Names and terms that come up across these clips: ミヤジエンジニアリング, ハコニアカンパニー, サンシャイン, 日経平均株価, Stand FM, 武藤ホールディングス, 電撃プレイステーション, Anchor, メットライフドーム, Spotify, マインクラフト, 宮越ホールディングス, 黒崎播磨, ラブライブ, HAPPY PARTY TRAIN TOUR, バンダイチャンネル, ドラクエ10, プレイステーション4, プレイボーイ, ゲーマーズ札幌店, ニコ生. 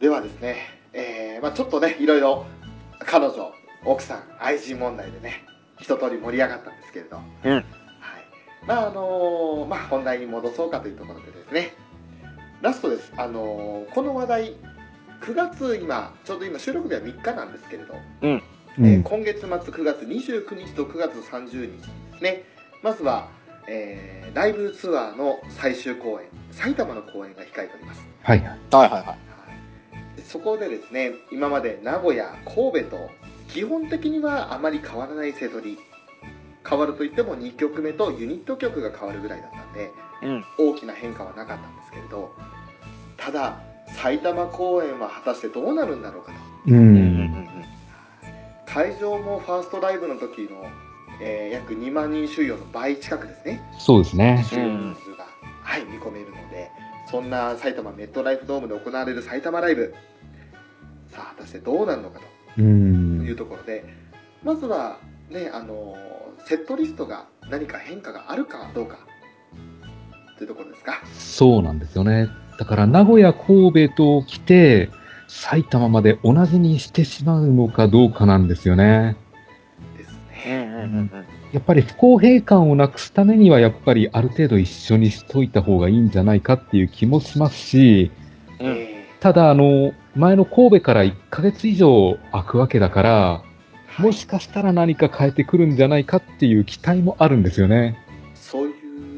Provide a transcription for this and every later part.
ではですね、ちょっとねいろいろ彼女奥さん愛人問題でね一通り盛り上がったんですけれど、うん、はい、本題に戻そうかというところでですね、ラストです。この話題9月、今ちょうど今収録日は3日なんですけれど、うん、今月末9月29日と9月30日ですね、まずは、ライブツアーの最終公演、埼玉の公演が控えております。はいはいはいはい。そこでですね、今まで名古屋神戸と基本的にはあまり変わらないセトリ、変わるといっても2曲目とユニット曲が変わるぐらいだったんで、うん、大きな変化はなかったんですけれど、ただ埼玉公演は果たしてどうなるんだろうかと、うん、会場もファーストライブの時の、約2万人収容の倍近くですね。そうですね、収容人数が、はい、見込めるので、そんな埼玉メットライフドームで行われる埼玉ライブ、さあ果たしてどうなるのかと、うん、いうところで、まずは、ね、セットリストが何か変化があるかどうかというところですか。そうなんですよね。だから名古屋神戸と来て埼玉まで同じにしてしまうのかどうかなんですよね。ですね、うん、やっぱり不公平感をなくすためにはやっぱりある程度一緒にしといた方がいいんじゃないかっていう気もしますし、ただ前の神戸から1ヶ月以上空くわけだから、もしかしたら何か変えてくるんじゃないかっていう期待もあるんですよね。そうい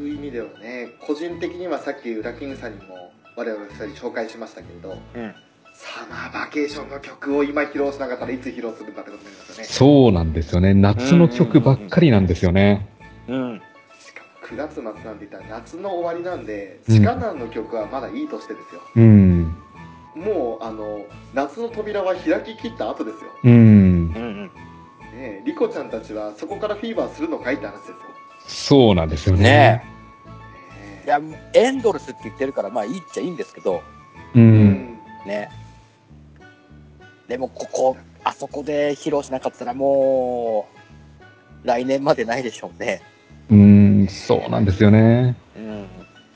う意味ではね、個人的にはさっき裏キングさんにも我々2人紹介しましたけれど、うん、サマーバケーションの曲を今披露しなかったらいつ披露するんだってことになりますね。そうなんですよね、夏の曲ばっかりなんですよね、うん、しかも9月末なんて言ったら夏の終わりなんで、うん、シカナンの曲はまだいいとしてですよ、うん、もう夏の扉は開ききった後ですよ、うん、うんね、リコちゃんたちはそこからフィーバーするのかいって話ですよ。そうなんですよ ね。いやエンドレスって言ってるからまあいいっちゃいいんですけど、うんね、でもあそこで披露しなかったらもう来年までないでしょうね。うん、そうなんですよね、うん、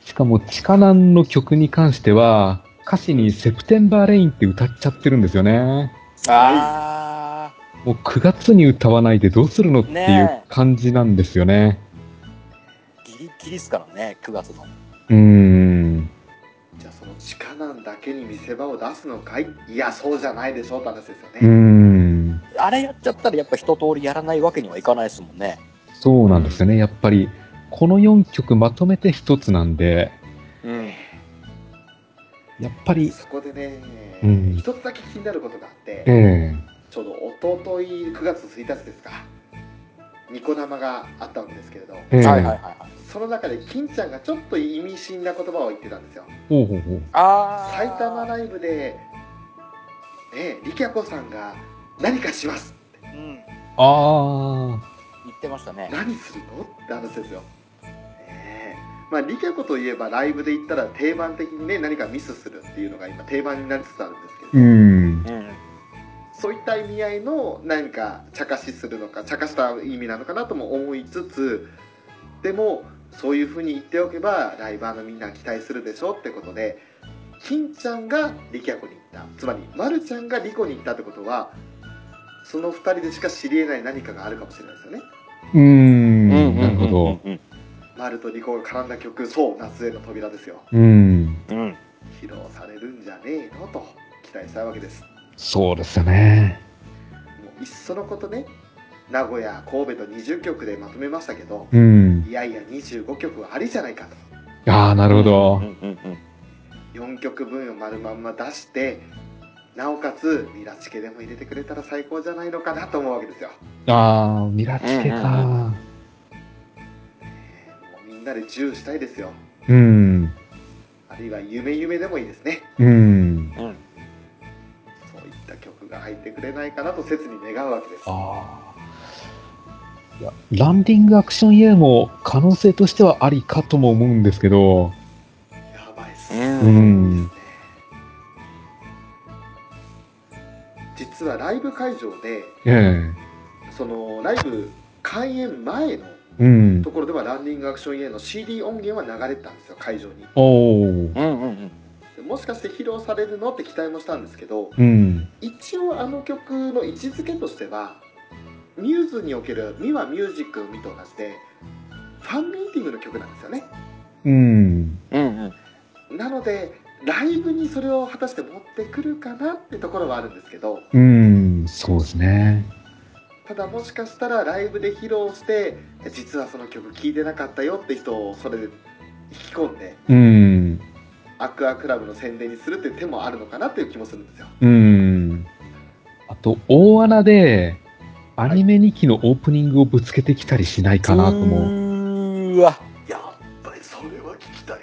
しかもチカナンの曲に関しては歌詞にセプテンバーレインって歌っちゃってるんですよね。ああ、もう9月に歌わないでどうするのっていう感じなんですよね。ギリギリですからね、9月の。じゃあその地下なんだけに見せ場を出すのかい？いやそうじゃないでしょうって話ですよね。あれやっちゃったらやっぱ一通りやらないわけにはいかないですもんね。そうなんですよね、やっぱりこの4曲まとめて一つなんで、うん、やっぱりそこでね、うん、一つだけ気になることがあって、ちょうどおととい9月1日ですか、ニコ生があったわけですけれど、その中で金ちゃんがちょっと意味深な言葉を言ってたんですよ。ほうほうほう。埼玉ライブで、ね、リキャコさんが何かしますって、うん、言ってましたね。何するのって話ですよ、リキャコといえばライブで言ったら定番的に、ね、何かミスするっていうのが今定番になりつつあるんですけど、そういった意味合いの何か茶化しするのか、茶化した意味なのかなとも思いつつ、でもそういうふうに言っておけばライバーのみんな期待するでしょってことで、金ちゃんがリキャコに行った、つまりまるちゃんがリコに行ったってことは、その2人でしか知り得ない何かがあるかもしれないですよね。なるほど。まるとリコが絡んだ曲、そう夏への扉ですよ。披露されるんじゃねえのと期待したわけです。そうですよね。もういっそのことね、名古屋神戸と20曲でまとめましたけど、いやいや25曲はありじゃないかと。なるほど、4曲分を丸まんま出して、なおかつミラチケでも入れてくれたら最高じゃないのかなと思うわけですよ。ミラチケか、もうみんなで10したいですよ、あるいは夢夢でもいいですね。曲が入ってくれないかなと切に願うわけです。いやランディングアクション A も可能性としてはありかとも思うんですけど、やばいっすね、実はライブ会場で、そのライブ開演前のところではランディングアクション A の CD 音源は流れてたんですよ、会場に。もしかして披露されるのって期待もしたんですけど、うん、一応あの曲の位置づけとしてはミューズにおける「ミ」はミュージックの「ミ」と同じでファンミーティングの曲なんですよね。うんうんうん、なのでライブにそれを果たして持ってくるかなってところはあるんですけど、うん、そうですね。ただもしかしたらライブで披露して実はその曲聴いてなかったよって人をそれで引き込んで、うん、アクアクラブの宣伝にするっていう手もあるのかなっていう気もするんですよ。うん、あと大穴でアニメ2期のオープニングをぶつけてきたりしないかなと思う。うわ、やっぱりそれは聞きたい。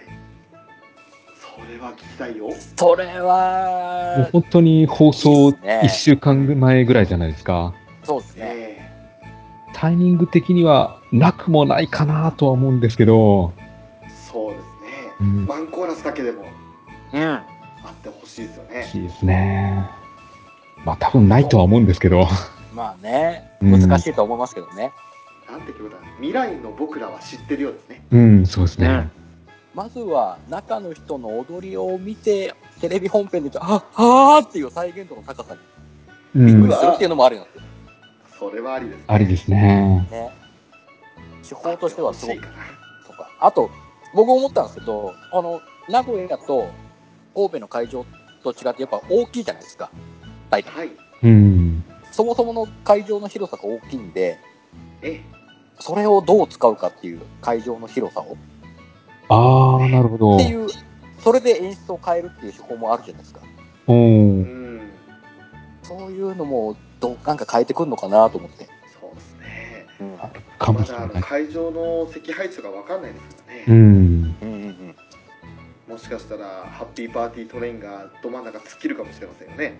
それは聞きたいよ。それはもう本当に放送1週間前ぐらいじゃないですか。そうですね。タイミング的にはなくもないかなとは思うんですけど。そうですね。うん、ワンコーラスだけでも、うん、あってほしいですよね。いいですね。まあ多分ないとは思うんですけど。まあね、難しいと思いますけどね。うん、なんていうことだ、未来の僕らは知ってるようですね。うん、そうですね。うん、まずは中の人の踊りを見て、テレビ本編で言うと、あはーっていう再現度の高さにびっくりするっていうのもあるよ。それはありですね。ありですね。ね、手法としてはすごく。とか、あと僕思ったんですけど、あの名古屋と神戸の会場と違ってやっぱ大きいじゃないですか。はい。うん。そもそもの会場の広さが大きいんで、それをどう使うかっていう会場の広さを、ああなるほど。っていう、それで演出を変えるっていう手法もあるじゃないですか。うん。そういうのもなんか変えてくるのかなと思って。そうですね。うん、かもしれない。まだ会場の席配置が分かんないですからね。うん。うんうんうん。もしかしたらハッピーパーティートレインがど真ん中突っ切るかもしれませんよね。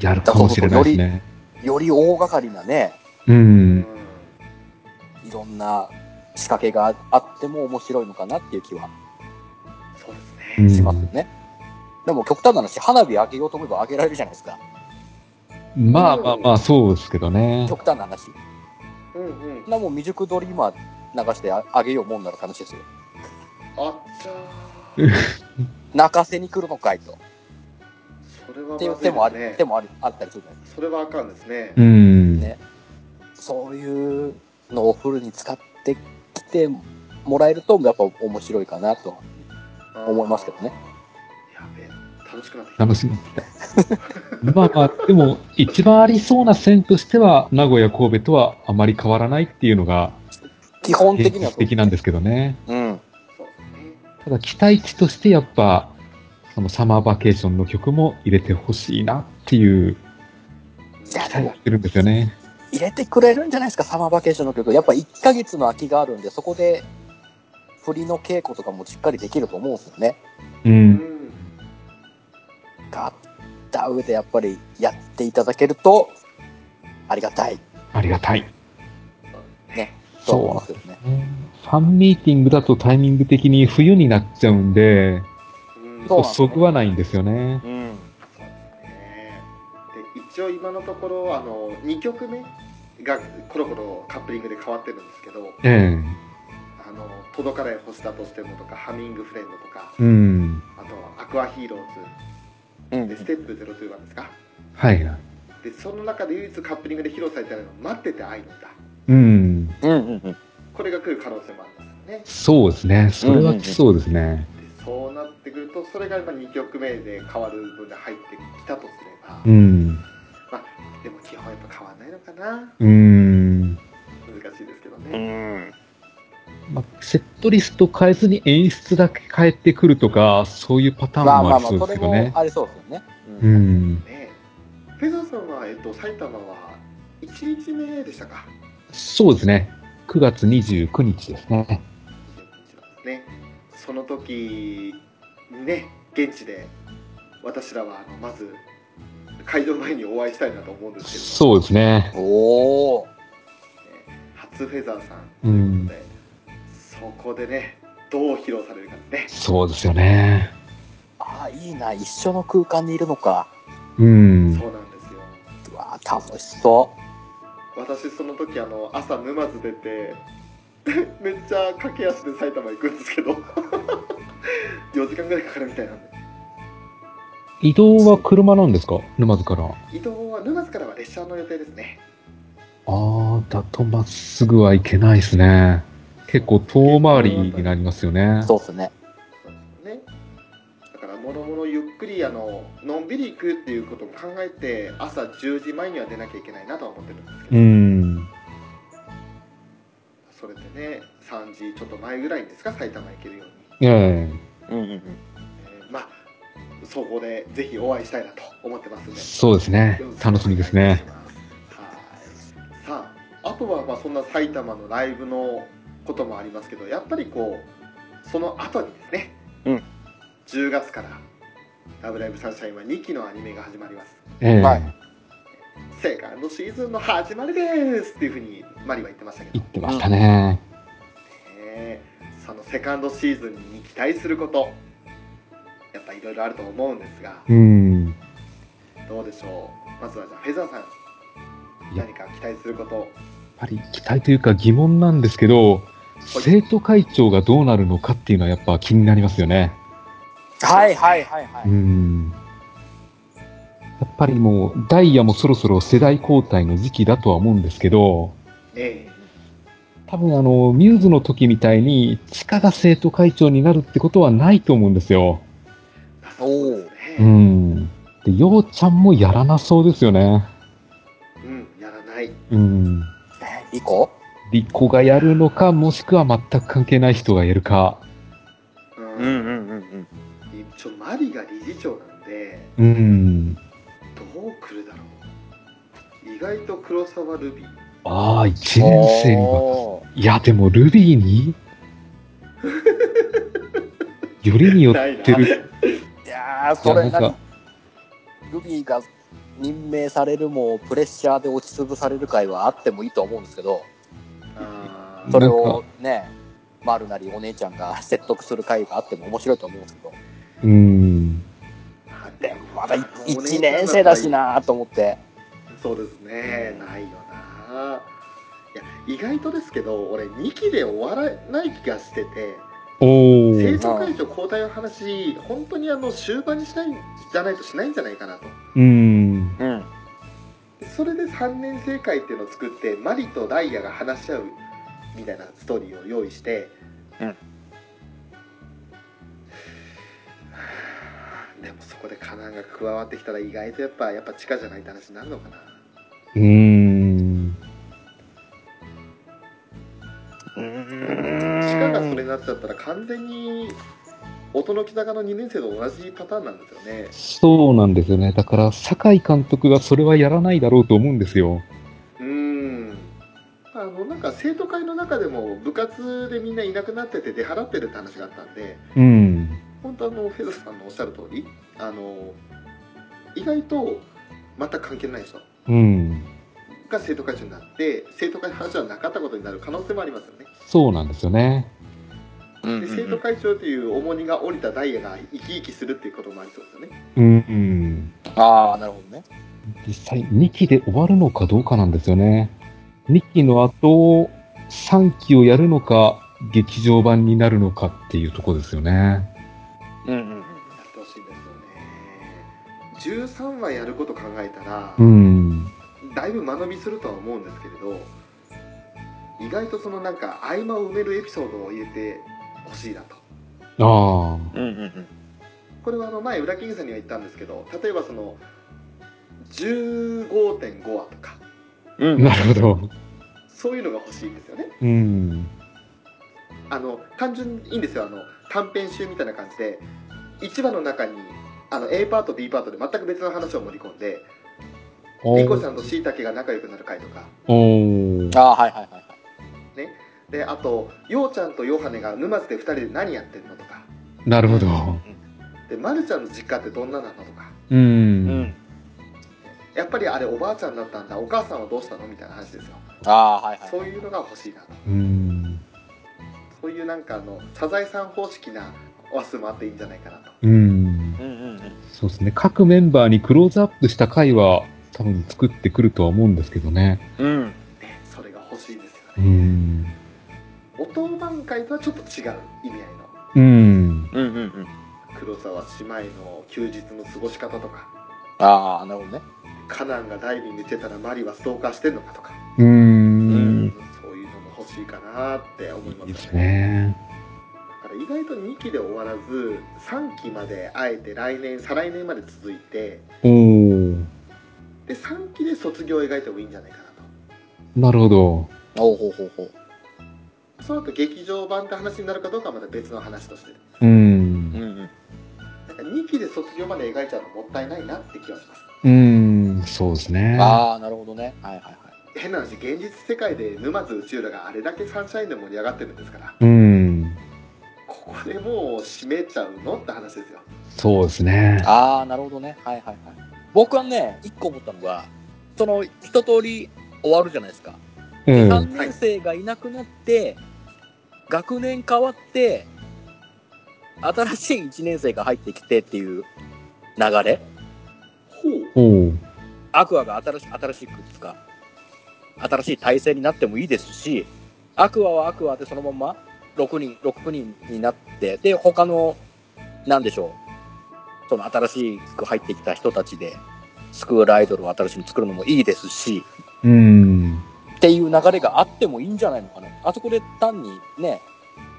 やるかもしれないですね。より大掛かりなね、うん、いろんな仕掛けがあっても面白いのかなっていう気はそうですねしますよね。でも極端な話、花火上げようと思えば上げられるじゃないですか。まあまあまあそうですけどね。極端な話、うんうん、もう未熟ドリーマー流して上げようもんなら楽しいですよ。あったー泣かせに来るのかいと。それはまずいですね。手もあったりするじゃないですか。それはあかんですね。うんね、そういうのをフルに使ってきてもらえるとやっぱ面白いかなと思いますけどね。やべえ、楽しくなってきた。楽しくなってきた。まあまあでも一番ありそうな線としては名古屋神戸とはあまり変わらないっていうのが基本的にはそうですね。現実的なんですけどね。うん。ただ期待値としてやっぱそのサマーバケーションの曲も入れてほしいなっていう期待をしてるんですよね。入れてくれるんじゃないですか、サマーバケーションの曲。やっぱ1ヶ月の空きがあるんで、そこで振りの稽古とかもしっかりできると思うんですよね。うん。があった上でやっぱりやっていただけるとありがたい。ありがたい。ね。そうですね。ファンミーティングだとタイミング的に冬になっちゃうんで、そぐわないんですよね。うん、そうですね。で一応今のところ2曲目がコロコロカップリングで変わってるんですけど、届かない星だとしてもとかハミングフレンドとか、うん、あとアクアヒーローズでステップ02ですか、はい、でその中で唯一カップリングで披露されたのが待ってて愛の歌、うんうんうん、これが来る可能性もあるんですよね。そうですね、それは来そうですね、うんうんうん。そうなってくると、それが今2曲目で変わる分で入ってきたとすれば、うん、まあでも基本やっぱ変わらないのかな。難しいですけどね。まあ、セットリスト変えずに演出だけ変えてくるとか、そういうパターンもありそうですよね。まあまあまあ、それもありそうですよね。うんうん、ね、フェザーさんは埼玉は1日目でしたか。そうですね。9月29日ですね。その時にね、現地で私らはまず会場前にお会いしたいなと思うんですけど。そうですね。おお。初フェザーさんということで、うん、そこでね、どう披露されるかね。そうですよね。ああ、いいな、一緒の空間にいるのか。うん。そうなんですよ。うわあ、楽しそう。私その時朝沼津出て。めっちゃ駆け足で埼玉行くんですけど4時間ぐらいかかるみたいなんで、移動は車なんですか、沼津から。移動は沼津からは列車の予定ですね。ああ、だとまっすぐはいけないですね。結構遠回りになりますよね。そうですね。だからもろもろゆっくりのんびり行くっていうことを考えて朝10時前には出なきゃいけないなとは思ってるんですけど、それでね3時ちょっと前ぐらいですか、埼玉行けるように。まあそこでぜひお会いしたいなと思ってますので。そうですね、楽しみですね。はい。さあ、あとはまあそんな埼玉のライブのこともありますけど、やっぱりこうその後にですね、10月からラブライブサンシャインは2期のアニメが始まります。セカンドシーズンの始まりですっていうふうにマリは言ってましたけど。言ってましたね。そのセカンドシーズンに期待すること、やっぱいろいろあると思うんですが、どうでしょう。まずはじゃあフェザーさん、何か期待すること。やっぱり期待というか疑問なんですけど、生徒会長がどうなるのかっていうのはやっぱ気になりますよね。はいはいはいはい。やっぱりもうダイヤもそろそろ世代交代の時期だとは思うんですけど、多分ミューズの時みたいに塚が生徒会長になるってことはないと思うんですよ。で、ようちゃんもやらなそうですよね。やらない。リコがやるのか、もしくは全く関係ない人がやるか。マリが理事長なんで、どう来るだろう。意外と黒沢ルビー。ああ、1年生が。いや、でもルビーによりによってる。いやー、それなんか、ルビーが任命されるも、プレッシャーで押しつぶされる回はあってもいいと思うんですけど、それをね、マルなりお姉ちゃんが説得する回があっても面白いと思うんですけど。でもまだ1年生だしなと思って。そうですね、ないよな。いや、意外とですけど俺2期で終わらない気がしてて、生徒会長交代の話本当に終盤にしないじゃないとしないんじゃないかなと。それで3年生会っていうのを作って、マリとダイヤが話し合うみたいなストーリーを用意して、でもそこでカナンが加わってきたら意外とやっぱ地下じゃないって話になるのかな。地下がそれになっちゃったら完全に音の木坂の2年生と同じパターンなんですよね。そうなんですよね。だから酒井監督がそれはやらないだろうと思うんですよ。なんか生徒会の中でも部活でみんないなくなってて出払ってるって話があったんで、本当フェザーさんのおっしゃる通り、意外と全く関係ない人が生徒会長になって、生徒会の話はなかったことになる可能性もありますよね。そうなんですよね。で、生徒会長という重荷が降りたダイヤが生き生きするっていうこともありそうですよね。ああ、なるほどね。実際2期で終わるのかどうかなんですよね。2期の後、3期をやるのか、劇場版になるのかっていうところですよね。やってほしいですよね。13話やること考えたら、だいぶ間延びするとは思うんですけれど、意外とそのなんか合間を埋めるエピソードを入れてほしいなと。これは前裏キングさんには言ったんですけど、例えばその 15.5 話とか、なるほど、そういうのが欲しいんですよね。単純にいいんですよ。短編集みたいな感じで1話の中にA パート B パートで全く別の話を盛り込んで、リコちゃんとシイタケが仲良くなる回とか。で、あとヨウちゃんとヨハネが沼津で2人で何やってるのとか。なるほど。で、まるちゃんの実家ってどんななのとか。やっぱりあれおばあちゃんだったんだ、お母さんはどうしたのみたいな話ですよ。そういうのが欲しいなと。そういうなんかサザエさん方式な話数もあっていいんじゃないかなと。そうですね。各メンバーにクローズアップした回は多分作ってくるとは思うんですけどね。それが欲しいですよね。お当番会とはちょっと違う意味合いの。黒沢姉妹の休日の過ごし方とか、ああなるほどね、カナンがダイビングしてたらマリはストーカーしてんのかとか、そういうのも欲しいかなって思いますね。いいですね。だから意外と2期で終わらず3期まであえて来年再来年まで続いて、で3期で卒業を描いてもいいんじゃないかなと。なるほど。おほほほ。その後劇場版って話になるかどうかはまた別の話として。なんか2期で卒業まで描いちゃうのもったいないなって気はします。そうですね。ああ、なるほどね。はいはいはい。変な話、現実世界で沼津宇宙らがあれだけサンシャインで盛り上がってるんですから。ここでもう締めちゃうのって話ですよ。そうですね。ああ、なるほどね。はいはいはい。僕はね、一個思ったのが、その一通り終わるじゃないですか。3年生がいなくなって、学年変わって新しい1年生が入ってきてっていう流れ。ほう。アクアが新しくですか、新しい体制になってもいいですし、アクアはアクアでそのまま6人になって、で他の何でしょう、その新しく入ってきた人たちでスクールアイドルを新しく作るのもいいですし、っていう流れがあってもいいんじゃないのかな。あそこで単にね、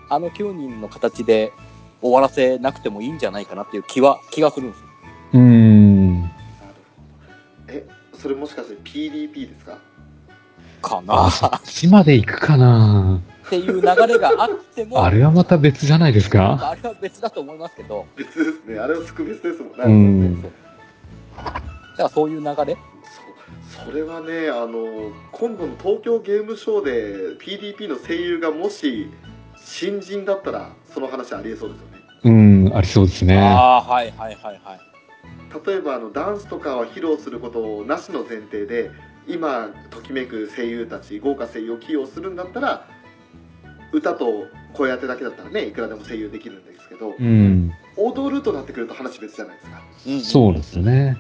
あの9人の形で終わらせなくてもいいんじゃないかなっていう気がするんですよ。なるほど。それもしかして PDP ですか？かな。そっちまで行くかなっていう流れがあってもあれはまた別じゃないですか？あれは別だと思いますけど。別ですね。あれは特別ですもんね。だからそういう流れ。それはね、今度の東京ゲームショーで PDP の声優がもし新人だったらその話ありえそうですよね。ありそうですね。ああ、はいはいはいはい。例えばダンスとかは披露することなしの前提で、今ときめく声優たち、豪華声優を起用するんだったら、歌と声当てだけだったらね、いくらでも声優できるんですけど、踊るとなってくると話別じゃないですか。そうですね。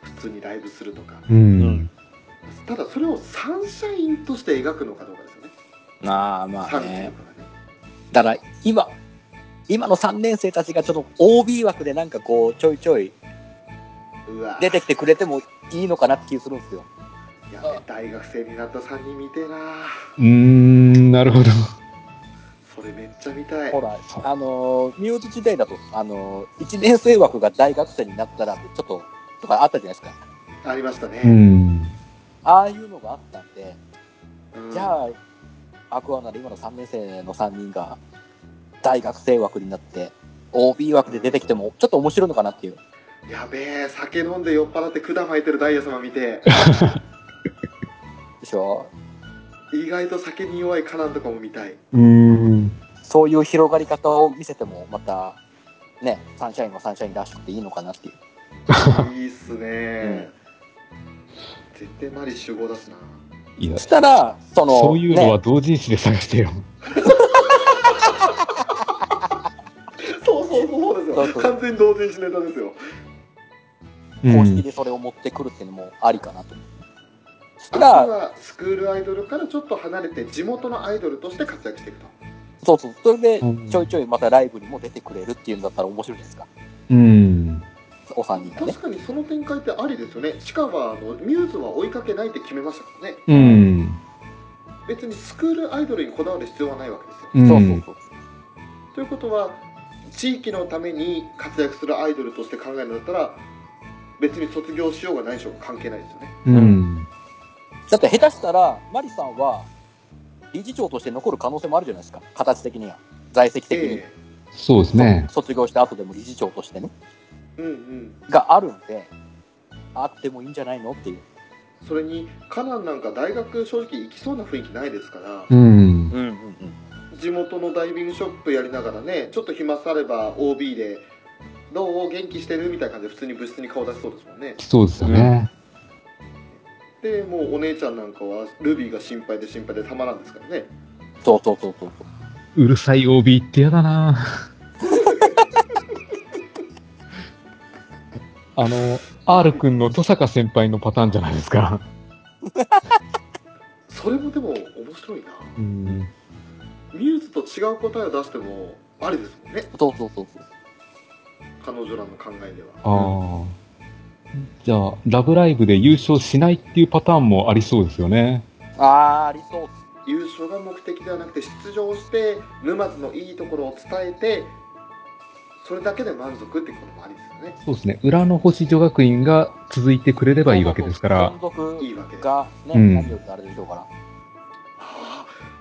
普通にライブするとか、ただそれをサンシャインとして描くのかどうかですよね。まあね。だから今の3年生たちがちょっと OB 枠でなんかこうちょいちょい出てきてくれてもいいのかなって気するんですよ。やべ、大学生になった3人見てえな。なるほど。それめっちゃ見たい。ほら、ミューズ時代だと1年生枠が大学生になったらちょっととかあったじゃないですか。ありましたね。ああいうのがあったんで、じゃあアクアなら今の3年生の3人が大学生枠になって OB 枠で出てきてもちょっと面白いのかなっていう。やべえ、酒飲んで酔っ払って管巻いてるダイヤ様見てでしょ。意外と酒に弱いカナンとかも見たい。そういう広がり方を見せてもまたね、サンシャインはサンシャインらしくていいのかなっていう。いいっすね。絶対マリ集合だしな。そしたらそういうのは同人誌で探してよ。そうですよ。完全に同人誌ネタですよ。公式でそれを持ってくるっていうのもありかなと。そしたらスクールアイドルからちょっと離れて地元のアイドルとして活躍していくと。そう。それでちょいちょいまたライブにも出てくれるっていうんだったら面白いじゃないですか。お三人がね、確かにその展開ってありですよね。しかもミューズは追いかけないって決めましたからね。別にスクールアイドルにこだわる必要はないわけですよ。そう。ということは地域のために活躍するアイドルとして考えるんだったら別に卒業しようがないしようが関係ないですよね。だって下手したらマリさんは理事長として残る可能性もあるじゃないですか。形的には在籍的に、そうですね。卒業した後でも理事長としてね、があるんで、あってもいいんじゃないのっていう。それにカナンなんか大学正直行きそうな雰囲気ないですから、地元のダイビングショップやりながらね、ちょっと暇されば OB でどう元気してるみたいな感じで普通に部室に顔出しそうですもんね。そうですよね。でもうお姉ちゃんなんかはルビーが心配でたまらんですからね。そう。うるさい OB ってやだな。R 君の登坂先輩のパターンじゃないですか。それもでも面白いな。ミューズと違う答えを出してもありですもんね。そう。彼女らの考えでは。ああ、うん、じゃあラブライブで優勝しないっていうパターンもありそうですよね。ああ、ありそう。優勝が目的ではなくて、出場して沼津のいいところを伝えて、それだけで満足っていうこともありですよね。そうですね。裏の星女学院が続いてくれればいいわけですから、存続がね、何よりあれでしょうから。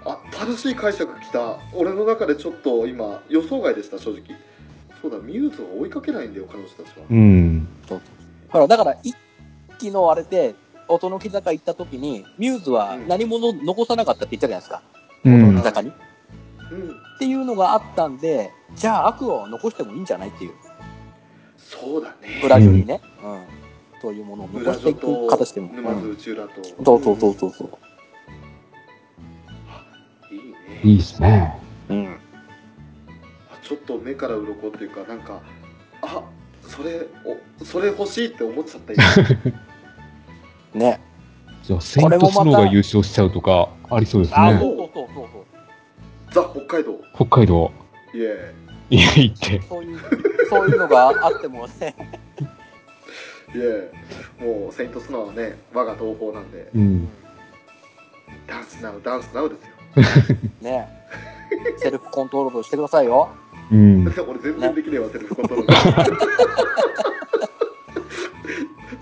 あ、新しい解釈きた。俺の中でちょっと今予想外でした、正直。そうだ、ミューズは追いかけないんだよ、彼女たちは。うん。そうほら、だから一期のあれで音の木坂行った時にミューズは何も残さなかったって言ったじゃないですか、音の木坂に。うん、っていうのがあったんで、じゃあ悪を残してもいいんじゃないっていう。そうだね。ブラジョにね、うんうん、そういうものを残していく形でも。沼津宇宙だと。そうそうそうそう。いいね。いいですね。うん。ちょっと目から鱗っていうか、なんか、あ、それ欲しいって思っちゃったね。じゃあセイントスノーが優勝しちゃうとかありそうですね。あ、そう。ザ・北海道。イエーイ。イエイって。そういうのがあってもね。イエーイ。もうセイントスノーはね、我が東宝なんで。うん。ダンスナウ、ですよ。ね。セルフコントロールしてくださいよ。うん。俺全然できねえわ、セルフコントロール。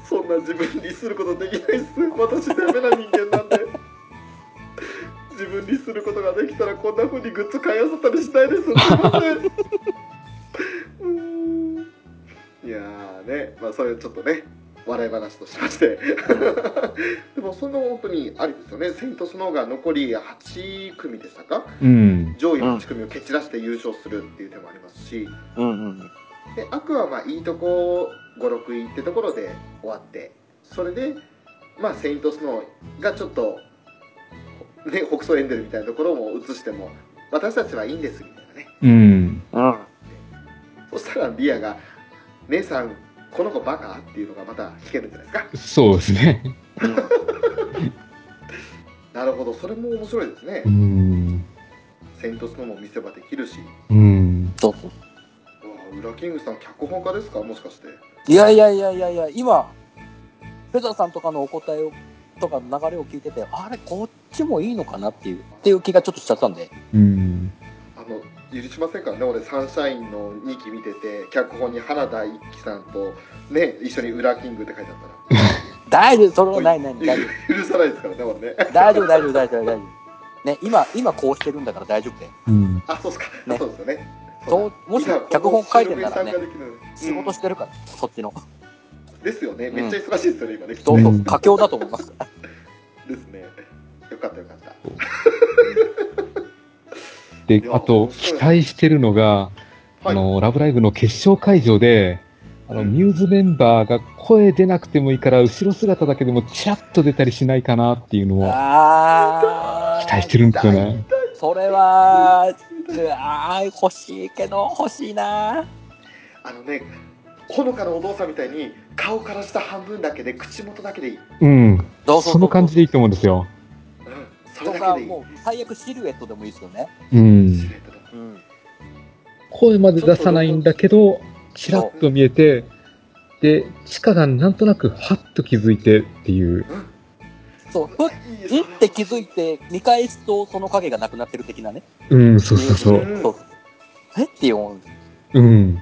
そんな自分にすることできないっす。私ダメな人間なんで。自分にすることができたらこんな風にグッズ買いあさったりしないです。すみません。いやーね、まあそういうちょっとね、笑い話としまして。でもその本当にありですよね。セイントスノーが残り8組でしたか、うん、上位8組を蹴散らして優勝するっていう手もありますし、うんうん、でアクはまあいいとこ5、6位ってところで終わって、それでまあセイントスノーがちょっとね、北総エンデルみたいなところも映しても私たちはいいんですみたいなね、うん、ああ、そしたらリアが「姉さんこの子バカ?」っていうのがまた聞けるんじゃないですか。そうですね。なるほど、それも面白いですね。うん、セイントスノーも見せ場できるし。うん、どうぞ。うわ、ウラキングさん脚本家ですか、もしかして。いや今フェザーさんとかのお答えをとかの流れを聞いてて、あれこっちもいいのかなっていう気がちょっとしちゃったんで、うん、許しませんからね。俺サンシャインの2期見てて、脚本に原田一樹さんとね一緒にウラキングって書いてあったら大丈夫、それはない大丈夫、許さないですからね、俺ね。大丈夫ね、今こうしてるんだから大丈夫で、うん、あ、そうですか、ね、そうですよね。そうもし脚本書いてるならね、仕事してるから、うん、そっちのですよね。めっちゃ忙しいですよね、うん、今ね。どうぞ、佳境だと思います。ですね。よかった。で、あと期待してるのが、はい、ラブライブの決勝会場で、ミューズメンバーが声出なくてもいいから後ろ姿だけでもチラッと出たりしないかなっていうのを期待してるんですよね。それは欲しいけど、欲しいな。ね。ほのかのお父さんみたいに顔から下半分だけで口元だけでいい。うん。その感じでいいと思うんですよ。うん。それだけでいい。もう最悪シルエットでもいいですよね。うん。シルエットでも。うん。声まで出さないんだけど、ちらっと見えて、で、チカがなんとなくハッと気づいてっていう。そう、ふっ、んって気づいて見返すとその影がなくなってる的なね。うん、そう。えって思うんです。うん。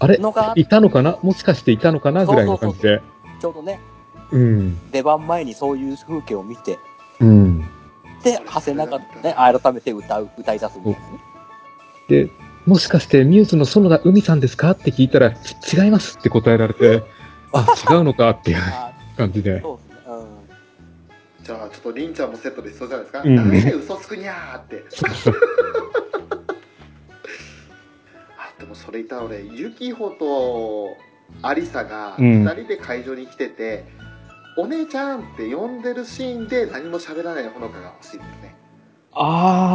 あれいたのかな、もしかしていたのかなぐらいの感じで、ちょうどね、うん、出番前にそういう風景を見て、うん、で長谷中で、ね、改めて歌い出すみたいなね。で、もしかしてミューズの園田海さんですかって聞いたら違いますって答えられてあ、違うのかっていう感じで。そうですね、うん、じゃあちょっとりんちゃんもセットでしそうじゃないですか、うん、なんで嘘つくにゃーって。でもそれいた俺、ユキホとアリサが2人で会場に来てて、うん、お姉ちゃんって呼んでるシーンで何も喋らないほのかが欲しいですね。あ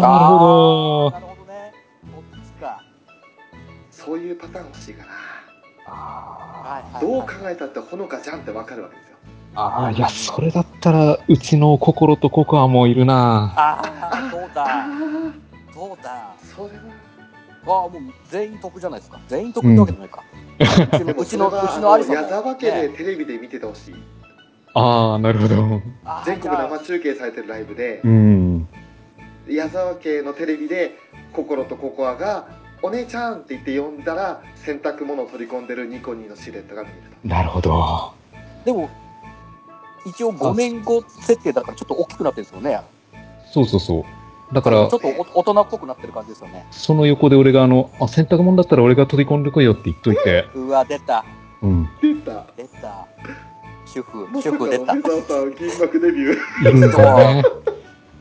ー、なるほどね。こっちか。そういうパターン欲しいかな。あ、どう考えたってほのかちゃんって分かるわけですよ。あー、いや、それだったらうちの心とココアもいるな。あ、そうだ。それはああ、もう全員得じゃないですか。全員得ってわけじゃないか、うちのありそうな矢沢家でテレビで見ててほしい。ああ、なるほど。全国生中継されてるライブで、うん、矢沢家のテレビで心とココアがお姉ちゃんって言って呼んだら洗濯物を取り込んでるニコニーのシルエットが見えると。なるほど。でも一応5年後設定だからちょっと大きくなってるんですよね。そうそうそう。だからちょっと大人っぽくなってる感じですよね。その横で俺が洗濯物だったら俺が取り込んでこいよって言っといて。うわ、出た。うん。出た。主婦出た。まさか梅沢さん銀幕デビュー。いるんだね。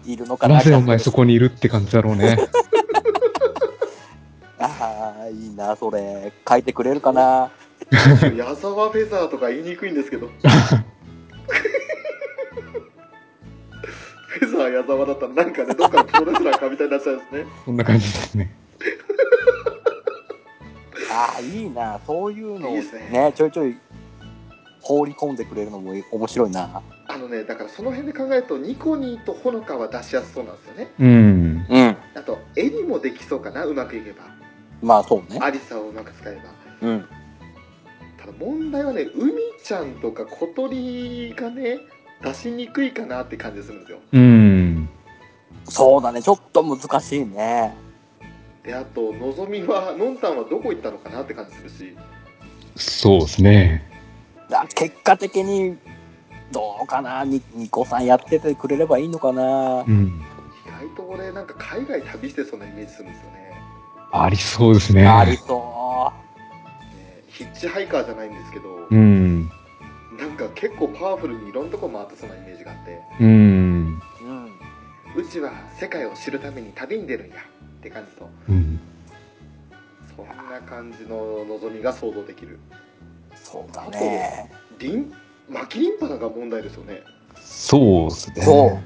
いるのかな。なぜお前そこにいるって感じだろうね。ああ、いいな、それ書いてくれるかな。矢沢フェザーとか言いにくいんですけど。フェザー矢沢だったらなんかね、どっかのプロレスラーかみたいになっちゃうんですね。そんな感じですね。ああ、いいな、そういうのを ねちょいちょい放り込んでくれるのも面白いな。ね、だからその辺で考えるとニコニーとほのかは出しやすそうなんですよね。うんうん。あと絵にもできそうかな、うまくいけば。まあそうね。アリサをうまく使えば。うん。ただ問題はね、海ちゃんとか小鳥がね、出しにくいかなって感じするんですよ。うん。そうだね、ちょっと難しいね。で、あとのぞみはのんたんはどこ行ったのかなって感じするし。そうですね。結果的にどうかな、ニコさんやっててくれればいいのかな。うん。意外と俺なんか海外旅してそんなイメージするんですよね。ありそうですね。ありそう。ね、ヒッチハイカーじゃないんですけど。うん。なんか結構パワフルにいろんなとこ回ってそうなイメージがあって、うん、うちは世界を知るために旅に出るんやって感じと、うん、そんな感じの望みが想像できる。そうだね。巻きリンパなんか問題ですよね。そうですね。そ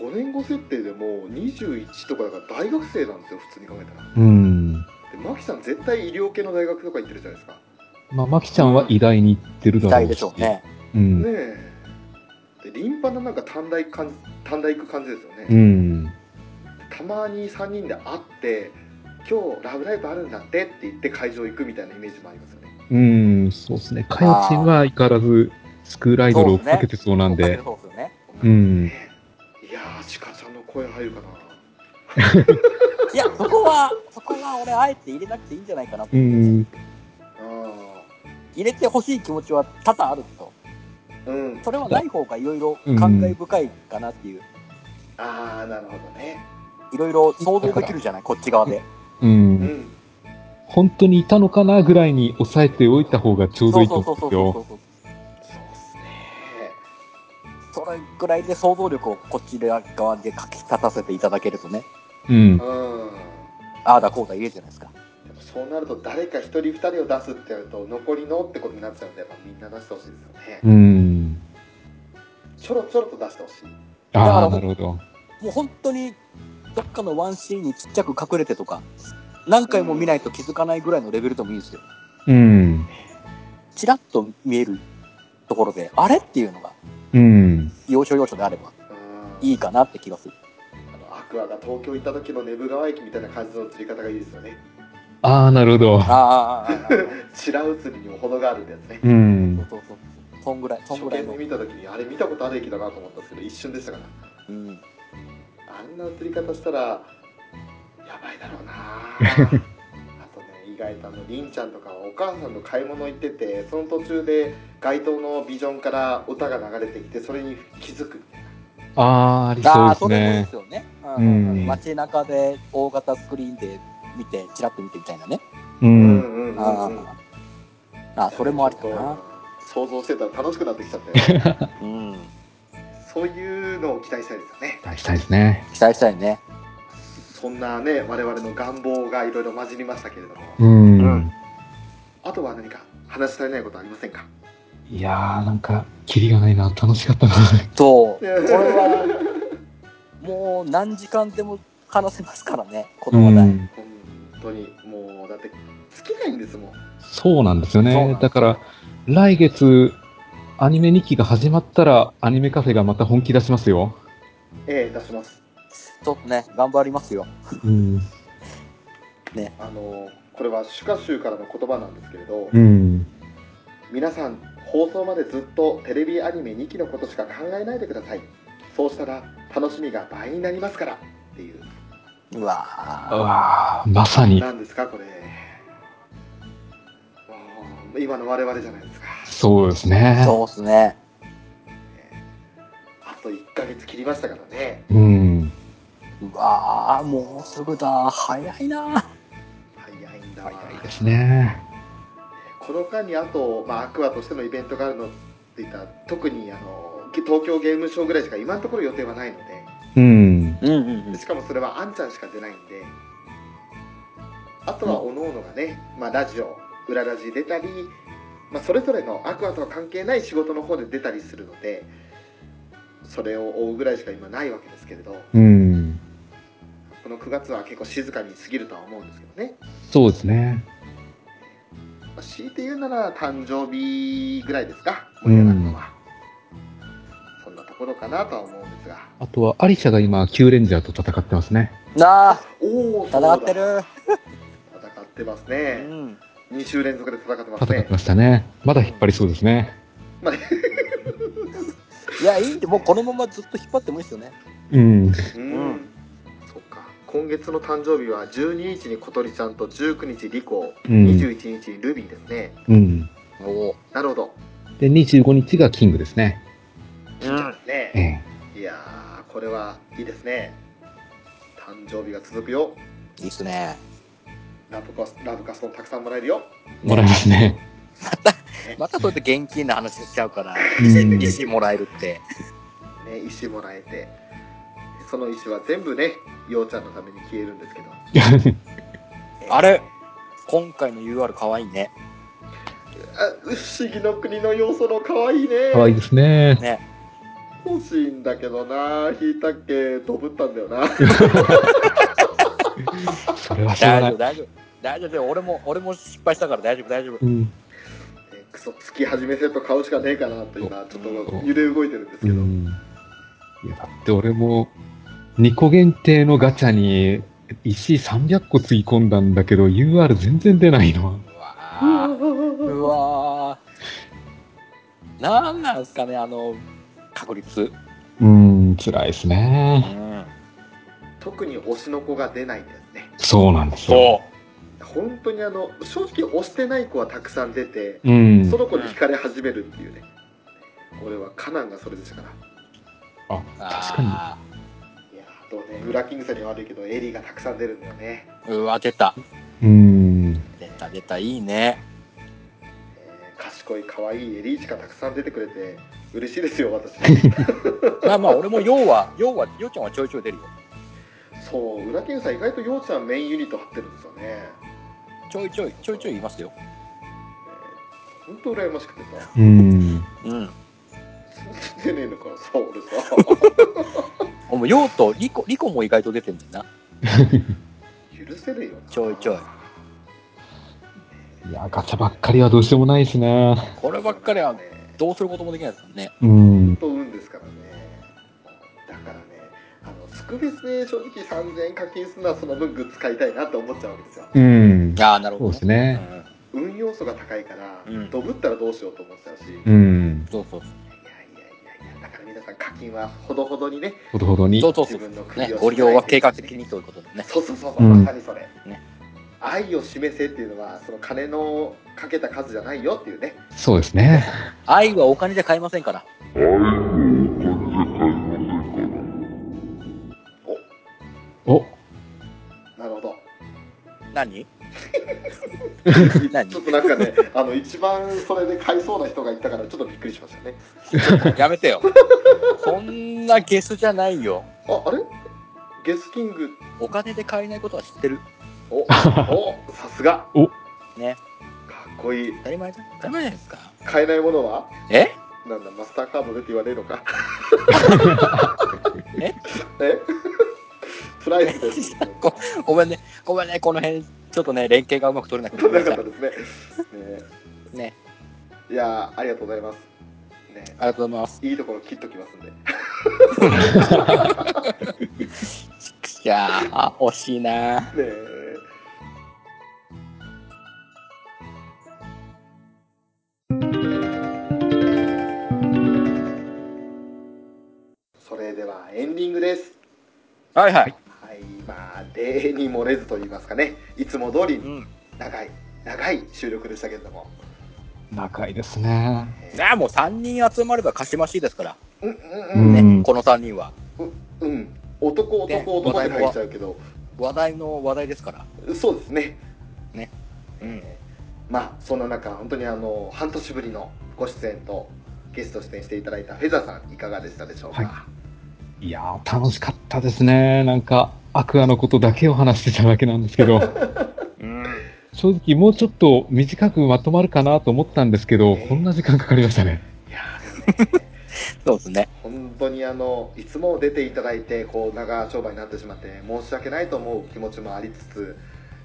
う。5年後設定でも21とかだから大学生なんですよ、普通に考えたら。うん。で、マキさん絶対医療系の大学とか行ってるじゃないですか。まあ、マキちゃんは医大に行ってるだろうし、医大でしょうね。うん、ねえ、でリンパのなんか短大行く感じですよね。うん、たまに3人で会って今日ラブライブあるんだってって言って会場行くみたいなイメージもありますよね。うん、そうですね。かよちんは相変わらずスクールアイドルを追っかけてそうなんで。そうですね。うん。いやー、ちかちゃんの声入るかな。いや、そこは俺あえて入れなくていいんじゃないかなと思って。うん。入れてほしい気持ちは多々あると、うん、それはない方がいろいろ感慨深いかなっていう、うん、ああ、なるほどね。いろいろ想像できるじゃない、こっち側で、うんうん、本当にいたのかなぐらいに抑えておいた方がちょうどいいと思うんですよ。そうですね。それぐらいで想像力をこっち側でかき立たせていただけるとね、うん、ああだこうだ言えるじゃないですか。そうなると誰か一人二人を出すってやると残りのってことになっちゃうんで、やっぱみんな出してほしいですよね。うん。ちょろちょろと出してほしい。ああ、なるほど。もう本当にどっかのワンシーンにちっちゃく隠れてとか、何回も見ないと気づかないぐらいのレベルでもいいですよ。うん。ちらっと見えるところであれっていうのが、うん。要所要所であればいいかなって気がする。アクアが東京行った時の根府川駅みたいな感じの映り方がいいですよね。ああ、なるほど。ああ、白写りにも程があるんですね。うん。そう。そんぐらい。初見で見たときにあれ見たことある駅だなと思ったんですけど、一瞬でしたから。うん。あんな写り方したらやばいだろうな。あとね、意外とりんちゃんとかはお母さんと買い物行ってて、その途中で街灯のビジョンから歌が流れてきて、それに気づくみたいな。ああ、ありそうですね。ああ、それもいいですよね。うん。街中で大型スクリーンで。見てチラッと見てみたいなね。うん。あ、それもありかな。想像してたら楽しくなってきちゃって。うん。そういうのを期待したいですよね。期待したいね。そんなね、我々の願望がいろいろ混じりましたけれども。うん。あとは何か話し足りないことありませんか。いやー、なんかキリがないな。楽しかったな。そう。これはもう何時間でも話せますからね、この話題。本当にもうだって尽きないんですもん。そうなんですよね。だから来月アニメ2期が始まったらアニメカフェがまた本気出しますよ。出します。ちょっとね、頑張りますよ。うん。ね、これは主歌集からの言葉なんですけれど、うん、皆さん放送までずっとテレビアニメ2期のことしか考えないでください。そうしたら楽しみが倍になりますからっていう。うわー、うわー、まさに何ですかこれ。今の我々じゃないですか。そうですね。そうですね。あと1ヶ月切りましたからね。うん。うわあ、もうすぐだ。早いな。早いんだ。早いですね。この間にあと、まあ、アクアとしてのイベントがあるのっていったら、特に東京ゲームショーぐらいしか今のところ予定はないので。うん。うんうんうん。しかもそれはあんちゃんしか出ないんで。あとはおのおのがね、まあラジオ。裏ラジ出たり、まあ、それぞれのアクアとは関係ない仕事の方で出たりするので、それを追うぐらいしか今ないわけですけれど、うん、この9月は結構静かに過ぎるとは思うんですけどね。そうですね、まあ、強いて言うなら誕生日ぐらいですか、盛り上がるのは、うん、そんなところかなとは思うんですが、あとはアリシャが今キューレンジャーと戦ってますね。あおー、戦ってる戦ってますね、うん、2週連続で戦ってますね。戦ってましたね。まだ引っ張りそうですね。まだ、いや、いいんで、もうこのままずっと引っ張ってもいいですよね。うん。うん。そっか。今月の誕生日は12日に小鳥ちゃんと19日リコ、うん、21日にルビーですね。うん。おお。なるほど。で、25日がキングですね。キングですね。いやー、これはいいですね。誕生日が続くよ。いいっすね。ラブカストンたくさんもらえるよ。もらえますね。またそうやって現金の話しちゃうから、石もらえるって。ね、石もらえて、その石は全部ね、ようちゃんのために消えるんですけど。あれ、今回の UR かわいいね。あ、不思議の国の要素のかわいいね。かわいいですね。ね、欲しいんだけどな、引いたっけ、とぶったんだよな。それは知らない。大丈夫、俺も失敗したから大丈夫、うん、クソつき始めセット買うしかねえかなと今ちょっと揺れ動いてるんですけど、うん、いやだって俺も2個限定のガチャに石300個つぎ込んだんだけど UR 全然出ないの。うわなんすかね、確率、辛いですね、特に推しの子が出ないんですね。そうなんですよ。本当に正直推してない子はたくさん出て、うん、その子に惹かれ始めるっていうね。俺はカナンがそれでしたから。あ、確かに。いや、あとね、ウラキングさんには悪いけどエリーがたくさん出るんだよね。うわ、出た。出たいいね。賢い可愛いエリーしかたくさん出てくれて嬉しいですよ私。まあ俺もようちゃんはちょいちょい出るよ。そう、裏剣さん意外とようちゃんメインユニット張ってるんですよね。ちょいちょいいますよ。本当羨ましくてさ。出ねえのかさ、俺さ。お前ようとリコも意外と出てんじゃんな。許せるよな。ちょいちょい。いや、ガチャばっかりはどうしようもないですね。こればっかりはね、どうすることもできないですもんね。本当運ですからね。だからね。特別で正直3000円課金するのはその分グッズ買いたいなって思っちゃうわけですよ。あ、なるほど。そうですね。運要素が高いから、どぶったらどうしようと思っちゃうし。そう。いや、だから皆さん課金はほどほどにね。自分の首を。ご利用は計画的にということでね。そう、まさにそれ。愛を示せっていうのはその金のかけた数じゃないよっていうね。そうですね。愛はお金じゃ買えませんから。愛はお金じゃ買えませんから。お、なるほど。何？ちょっとなんかね、一番それで買いそうな人がいたからちょっとびっくりしましたね。やめてよ。こんなゲスじゃないよ。あれ？ゲスキング。お金で買えないことは知ってる。お、さすが。ね。かっこいい。当たり前じゃないですか。買えないものは？え？なんだマスターカードでって言われるのか。え？プライスです。ごめんね、この辺ちょっとね連携がうまく取れなくて。取れなかったですね。ね。いやありがとうございます。ね、ありがとうございます。いいところ切っときますんで。いやー惜しいな。ね。ではエンディングです。はいはい、はい、まあ例に漏れずと言いますかね、いつも通りに長い収録でしたけれども。長いですね。もう3人集まればかしましいですから、ね、この3人は、男って書いちゃうけど話題ですから。そうですね。ね、まあそんな中本当に半年ぶりのご出演とゲスト出演していただいたフェザーさん、いかがでしたでしょうか。いやー楽しかったですね。なんかアクアのことだけを話してたわけなんですけど正直もうちょっと短くまとまるかなと思ったんですけど、こんな時間かかりましたね。いやーそうですね。本当にいつも出ていただいてこう長丁場になってしまって申し訳ないと思う気持ちもありつつ、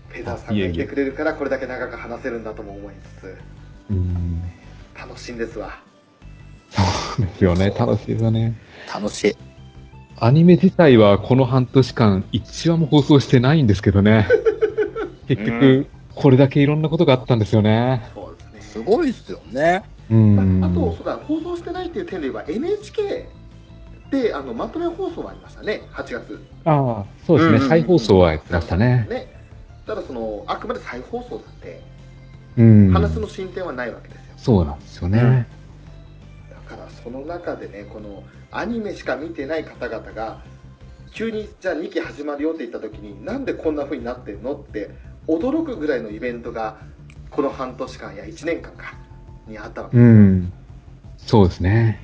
フェザーさんがいてくれるからこれだけ長く話せるんだとも思いつつ、楽しいんですわ。そうですよね。楽しいですよね。楽しい。アニメ自体はこの半年間1話も放送してないんですけどね結局これだけいろんなことがあったんですよね。そうですね。すごいですよね。あとそうだ、放送してないっていう点で言えば NHK でまとめ放送がありましたね、8月。ああそうですね、再放送はやってましたね。ただあくまで再放送なんで、話の進展はないわけですよ。そうなんですよね。だからその中でね、このアニメしか見てない方々が急にじゃあ2期始まるよって言った時に、なんでこんな風になってんのって驚くぐらいのイベントがこの半年間や1年間かにあったわけです。そうですね。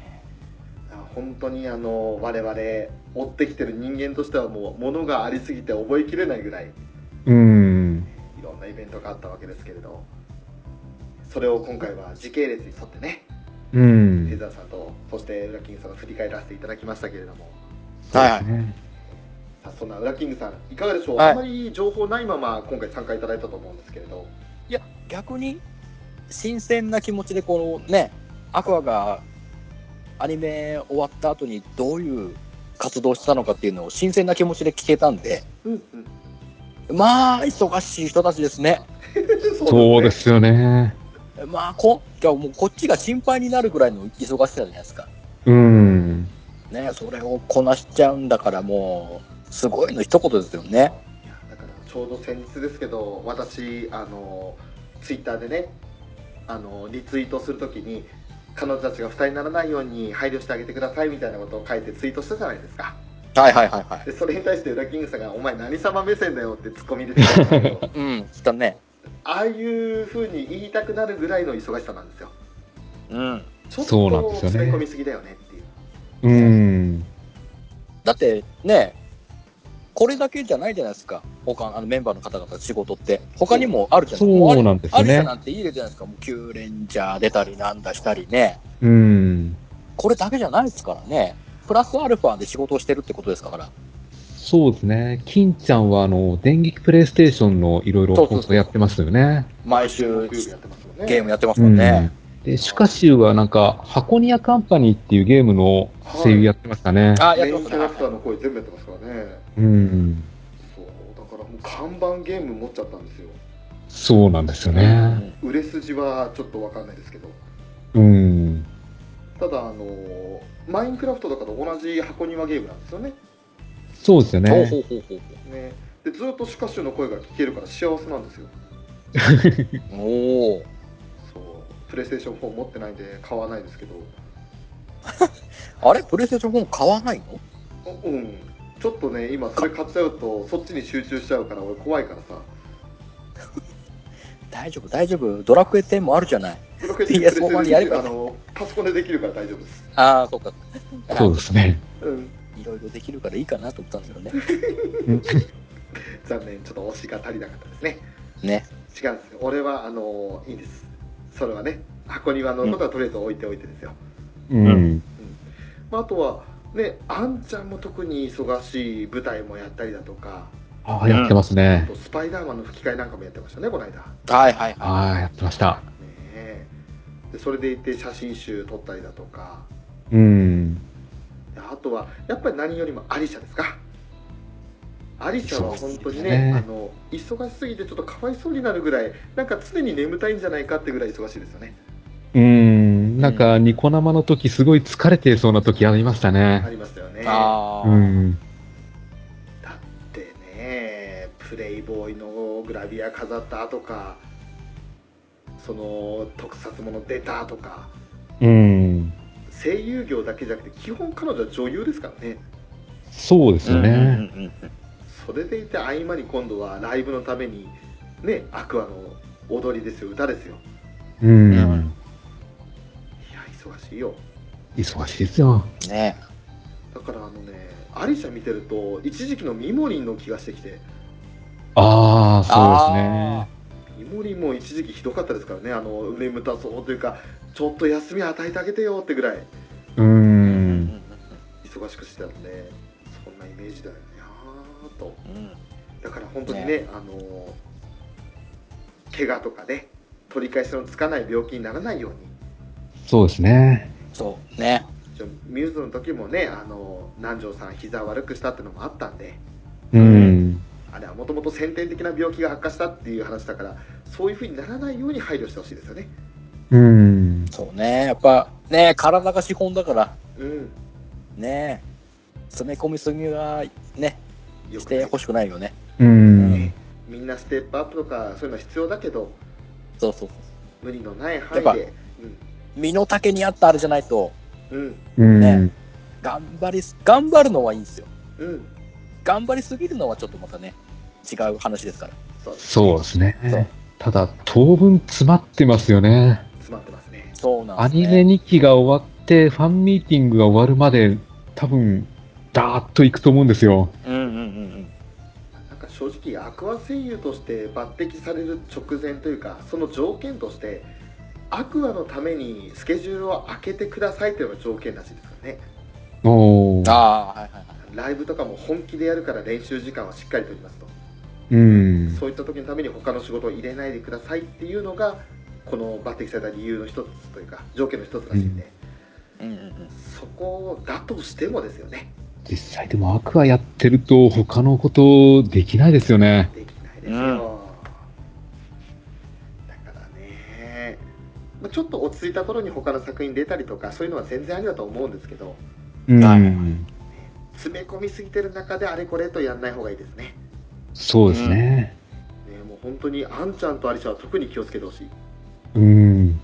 本当に我々追ってきてる人間としてはもう物がありすぎて覚えきれないぐらい、いろんなイベントがあったわけですけれど、それを今回は時系列に沿ってね、フェザーさんとそしてウラキングさんを振り返らせていただきましたけれども。はい、そんなウラキングさんいかがでしょう。あまり情報ないまま今回参加いただいたと思うんですけれど。いや逆に新鮮な気持ちで、このね、アクアがアニメ終わった後にどういう活動したのかっていうのを新鮮な気持ちで聞けたんで、まあ忙しい人たちですねそうですよね。まあもうこっちが心配になるぐらいの忙しさじゃないですか。ね、それをこなしちゃうんだから、もうすごいの一言ですよね。だからちょうど先日ですけど、私ツイッターでね、リツイートするときに彼女たちが負担にならないように配慮してあげてくださいみたいなことを書いてツイートしたじゃないですか。でそれに対してウラキングさんがお前何様目線だよってツッコミ入れてたんですけどきっとね、ああいうふうに言いたくなるぐらいの忙しさなんですよ。ちょっと詰め込みすぎだよねっていう。だってね、これだけじゃないじゃないですか。他メンバーの方々の仕事って他にもあるじゃないですか。そうなんですね。あるじゃなんていいじゃないですか。もう9連チャー出たりなんだしたりね。これだけじゃないですからね。プラスアルファで仕事をしてるってことですから。そうですね。金ちゃんは電撃プレイステーションのいろいろ放送やってますよね。毎週ゲームやってますもんね。でシュカシュはなんかハコニアカンパニーっていうゲームの声優やってましたね。メインキャラクターの声全部やってますからね。そうだからもう看板ゲーム持っちゃったんですよ。そうなんですよね。売れ筋はちょっと分かんないですけど。ただマインクラフトとかと同じ箱庭ゲームなんですよね。そうですよね。ね、でずっとシュカシュの声が聞けるから幸せなんですよプレイステーション4持ってないんで買わないですけどあれプレイステーション4買わないの？ちょっとね、今それ買っちゃうとそっちに集中しちゃうから俺怖いからさ大丈夫大丈夫、ドラクエ10もあるじゃない。ドラクエ10 PS4 にやればパソコンでできるから大丈夫です。ああそうか、そうですね。いろいろできるからいいかなと思ったんだけどね残念、ちょっと推しが足りなかったですね。違うんですよ、俺はいいです。それはね、箱庭のことはとりあえず置いておいてですよ。あとはね、あんちゃんも特に忙しい舞台もやったりだとか。やってますね。スパイダーマンの吹き替えなんかもやってましたね、この間。やってましたね。でそれでいて写真集撮ったりだとか。あとはやっぱり何よりもアリシャですか。アリシャは本当にね、忙しすぎてちょっとかわいそうになるぐらい、なんか常に眠たいんじゃないかってぐらい忙しいですよね。なんかニコ生の時すごい疲れてそうな時ありましたね。ありましたよね。あ、うん、だってね、プレイボーイのグラビア飾ったとか、その特撮もの出たとか、うん、声優業だけじゃなくて基本彼女は女優ですからね。そうですよね、うんうんうんうん、それでいて合間に今度はライブのためにね、アクアの踊りですよ、歌ですよ、うん、うん、いや忙しいよ、忙しいですよね。だからね、アリシャ見てると一時期のミモリンの気がしてきて、ああそうですね、ミモリンも一時期ひどかったですからね、眠たそうというか、ちょっと休み与えてあげてよってぐらい、うん、忙しくしてたんで、そんなイメージだよねと、うん、だから本当に ね、怪我とかね、取り返しのつかない病気にならないように。そうですね。そうね。ミューズの時もね、南條さん膝悪くしたってのもあったんで、うん、あれはもともと先天的な病気が悪化したっていう話だから、そういう風にならないように配慮してほしいですよね。うん、そうね、やっぱね、体が資本だから、うん、ね、詰め込みすぎはねしてほしくないよね。うん。みんなステップアップとかそういうのは必要だけど、そうそうそう。無理のない範囲で。やっぱ、うん、身の丈に合ったあれじゃないと、うん。ね、頑張るのはいいんですよ。うん。頑張りすぎるのはちょっとまたね、違う話ですから。そうですね。そう。ただ当分詰まってますよね。詰まってますね。そうなんですね。アニメ2期が終わってファンミーティングが終わるまで多分ダーッといくと思うんですよ。うんうんうんうん。なんか正直アクア声優として抜擢される直前というか、その条件としてアクアのためにスケジュールを空けてくださいというのが条件らしいですからね。おお。ああ、はいはいはい。ライブとかも本気でやるから練習時間はしっかりとりますと。そういった時のために他の仕事を入れないでくださいっていうのがこの抜擢された理由の一つというか条件の一つらしいんで。うんうんうんうん。そこだとしてもですよね。実際でもアクアやってると他のことできないですよね。できないですよ、うん、だからね、ちょっと落ち着いた頃に他の作品出たりとか、そういうのは全然ありだと思うんですけど、うん、ね、詰め込みすぎてる中であれこれとやんない方がいいですね。そうですね、うん、ね、もう本当にアンちゃんとアリシャは特に気をつけてほしい。うん。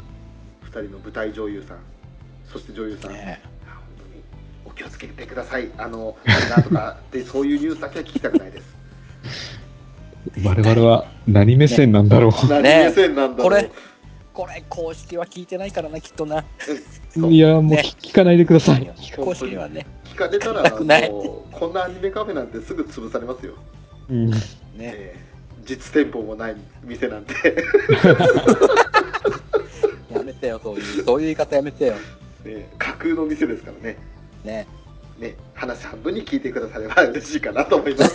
2人の舞台女優さん、そして女優さん、ね、気をつけてください。なんとかでそういうニュースだけは聞きたくないです。我々は何目線なんだろう。何目線なんだろう。これ公式は聞いてないからな、きっとな。いやもう、ね、聞かないでください。公式はね。聞かれたらこんなアニメカフェなんてすぐ潰されますよ。うん、ね、実店舗もない店なんて。やめてよ、そういう言い方やめてよ。ね、架空の店ですからね。ね、話半分に聞いてくだされば嬉しいかなと思います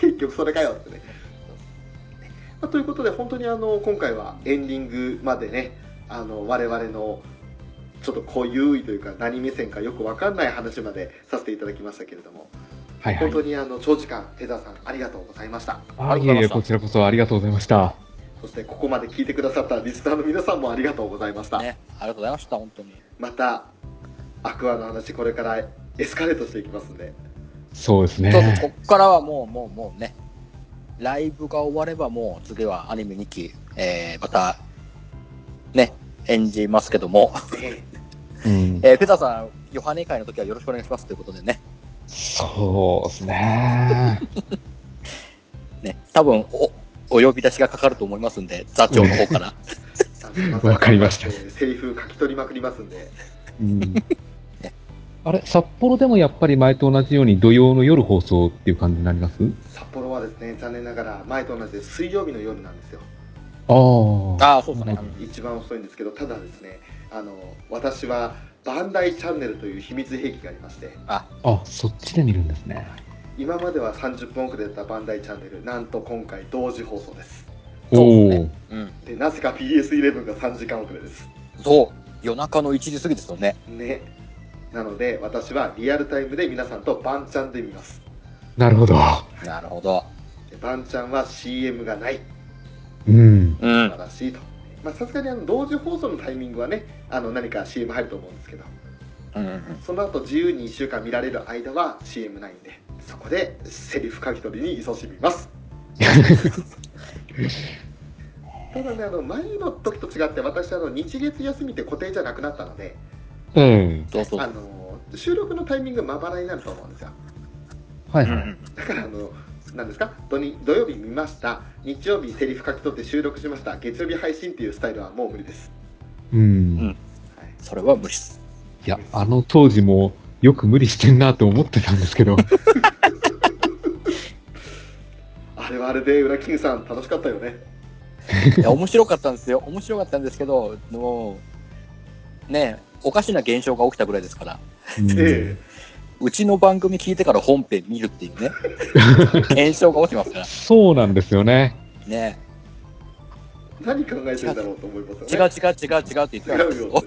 結局それかよってね、まあ、ということで本当に今回はエンディングまでね、我々のちょっと濃ゆいというか何目線かよく分かんない話までさせていただきましたけれども、はいはい、本当に長時間フェザーさんありがとうございました。いえいえ、こちらこそありがとうございました。そしてここまで聞いてくださったリスナーの皆さんもありがとうございました、ね、ありがとうございました。本当にまたアクアの話これからエスカレートしていきますんで。そうですね。そうそう、ここからはもうね、ライブが終わればもう次はアニメ2期、またね演じますけども、うん、ペタさんヨハネ会の時はよろしくお願いしますということでね。そうですね。ね、多分お呼び出しがかかると思いますんで、座長の方から。わかりました。セリフ書き取りまくりますんで。うん、あれ札幌でもやっぱり前と同じように土曜の夜放送っていう感じになります？札幌はですね、残念ながら前と同じで水曜日の夜なんですよ。ああ、そうですね、一番遅いんですけど、ただですね、私はバンダイチャンネルという秘密兵器がありまして、あ、そっちで見るんですね。今までは30分遅れだったバンダイチャンネル、なんと今回同時放送です。そうですね、うん、でなぜか PS11 が3時間遅れです。そう、夜中の1時過ぎですよね。ね、なので私はリアルタイムで皆さんとバンチャンで見ます。なるほど、なるほど。バンチャンは CM がない、うん、素晴らしいとさすがに同時放送のタイミングはね、何か CM 入ると思うんですけど、うんうん、その後自由に1週間見られる間は CM ないんで、そこでセリフ書き取りに勤しみますただね、前の時と違って私日月休みって固定じゃなくなったので、うん、そうそう、収録のタイミングまばらになると思うんですよ。はいはい。だから何ですか、土曜日見ました、日曜日セリフ書き取って収録しました、月曜日配信っていうスタイルはもう無理です。うん、はい、それは無理です。いや、当時もよく無理してんなと思ってたんですけどあれはあれで裏キングさん楽しかったよねいや、面白かったんですよ。面白かったんですけど、もうね、おかしな現象が起きたぐらいですから、うちの番組聞いてから本編見るっていうね現象が起きますから。そうなんですよね。ね、何考えてるんだろうと思いますよね。違うって言ってたんですよ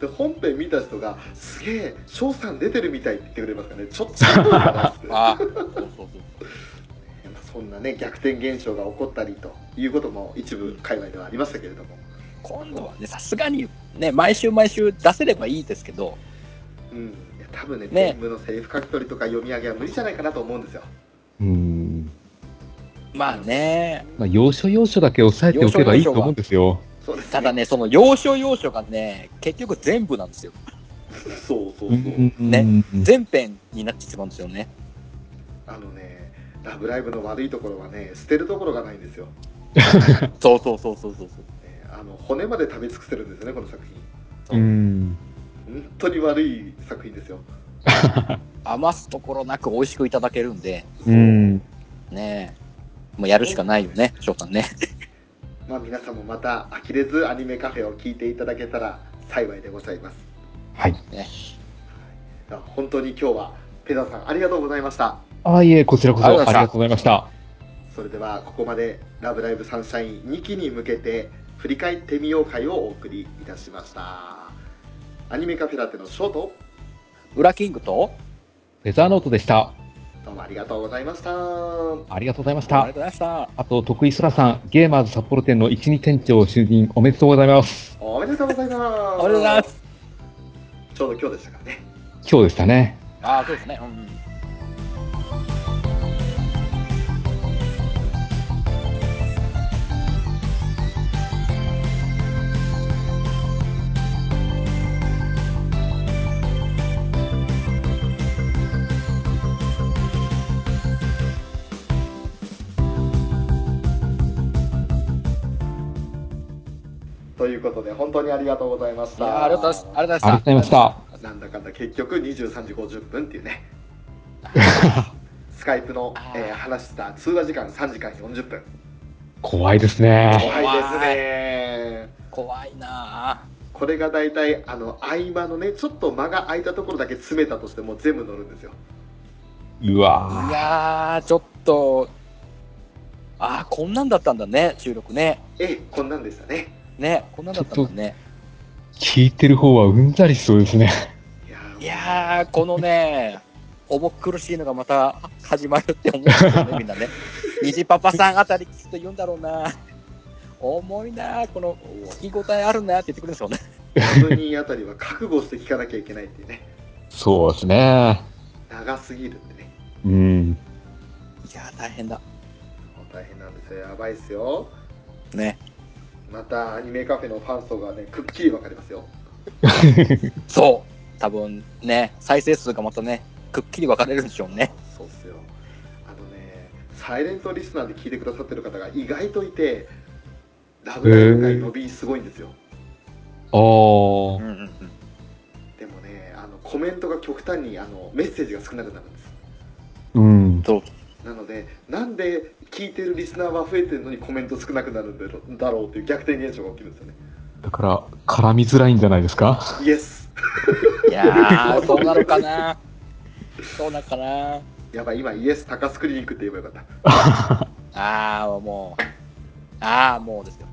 で、本編見た人がすげえ翔さん出てるみたいって言ってくれますからね。ちょっとそんなね、逆転現象が起こったりということも一部界隈ではありましたけれども、今度はね、さすがにね、毎週毎週出せればいいですけど、うん、いや多分ね、全部のセリフ書き取りとか読み上げは無理じゃないかなと思うんですよ。まあね、要所要所だけ押さえておけばいいと思うんですよ。そうですね。ただね、その要所要所がね、結局全部なんですよ。そうね、全編になってしまうんですよね。ラブライブの悪いところはね、捨てるところがないんですよそう、ね、骨まで食べ尽くせるんですよね、この作品。本当に悪い作品ですよ余すところなく美味しくいただけるんで、ね、もうやるしかないよね、翔さんねまあ、皆さんもまた呆れずアニメカフェを聞いていただけたら幸いでございます。はい、ね、本当に今日はペダさんありがとうございました。あ、いえ、こちらこそありがとうございました。それではここまでラブライブサンシャイン2期に向けて振り返ってみよう会をお送りいたしました。アニメカフェラテのショートウラキングとレザーノートでした。どうもありがとうございました。ありがとうございました。あと、徳井そらさん、ゲーマーズ札幌店の一二店長就任おめでとうございます。おめでとうございます。おめでとうございます。ちょうど今日でしたからね。今日でしたね。ああ、そうですね。ということで、本当にありがとうございました。ありがとうございました。なんだかんだ結局23時50分っていうねスカイプの、話した通話時間3時間40分。怖いですね。怖いな。これがだいたい合間のね、ちょっと間が空いたところだけ詰めたとしても全部乗るんですよ。うわ、いや、ちょっとこんなんだったんだね、収録ね。こんなんでしたね。こんなんだったもんね。聞いてる方はうんざりしそうですね。いやー、このね、重苦しいのがまた始まるって思うんですよね、みんなね。虹パパさんあたりきっと言うんだろうな。重いな、この聞き応えあるなって言ってくるんですよね。ラブニーあたりは覚悟して聞かなきゃいけないっていうね。そうですね。長すぎるんでね。いやー、大変だ。大変なんですよ。やばいっすよ。ね。またアニメカフェのファン層がね、くっきり分かりますよそう、多分ね、再生数がまたね、くっきり分かれるんでしょうね。そうっすよ。ね、サイレントリスナーで聞いてくださってる方が意外といて、ラブライブ界伸びすごいんですよ。でもね、コメントが極端にメッセージが少なくなるんです。なので、なんで聞いてるリスナーは増えてるのにコメント少なくなるんだろうっていう逆転現象が起きるんですよね。だから絡みづらいんじゃないですか。イエスいやー、そうなのかなそうなのかな。やばい、今イエス高須クリニックって言えばよかったああ、もうですよ。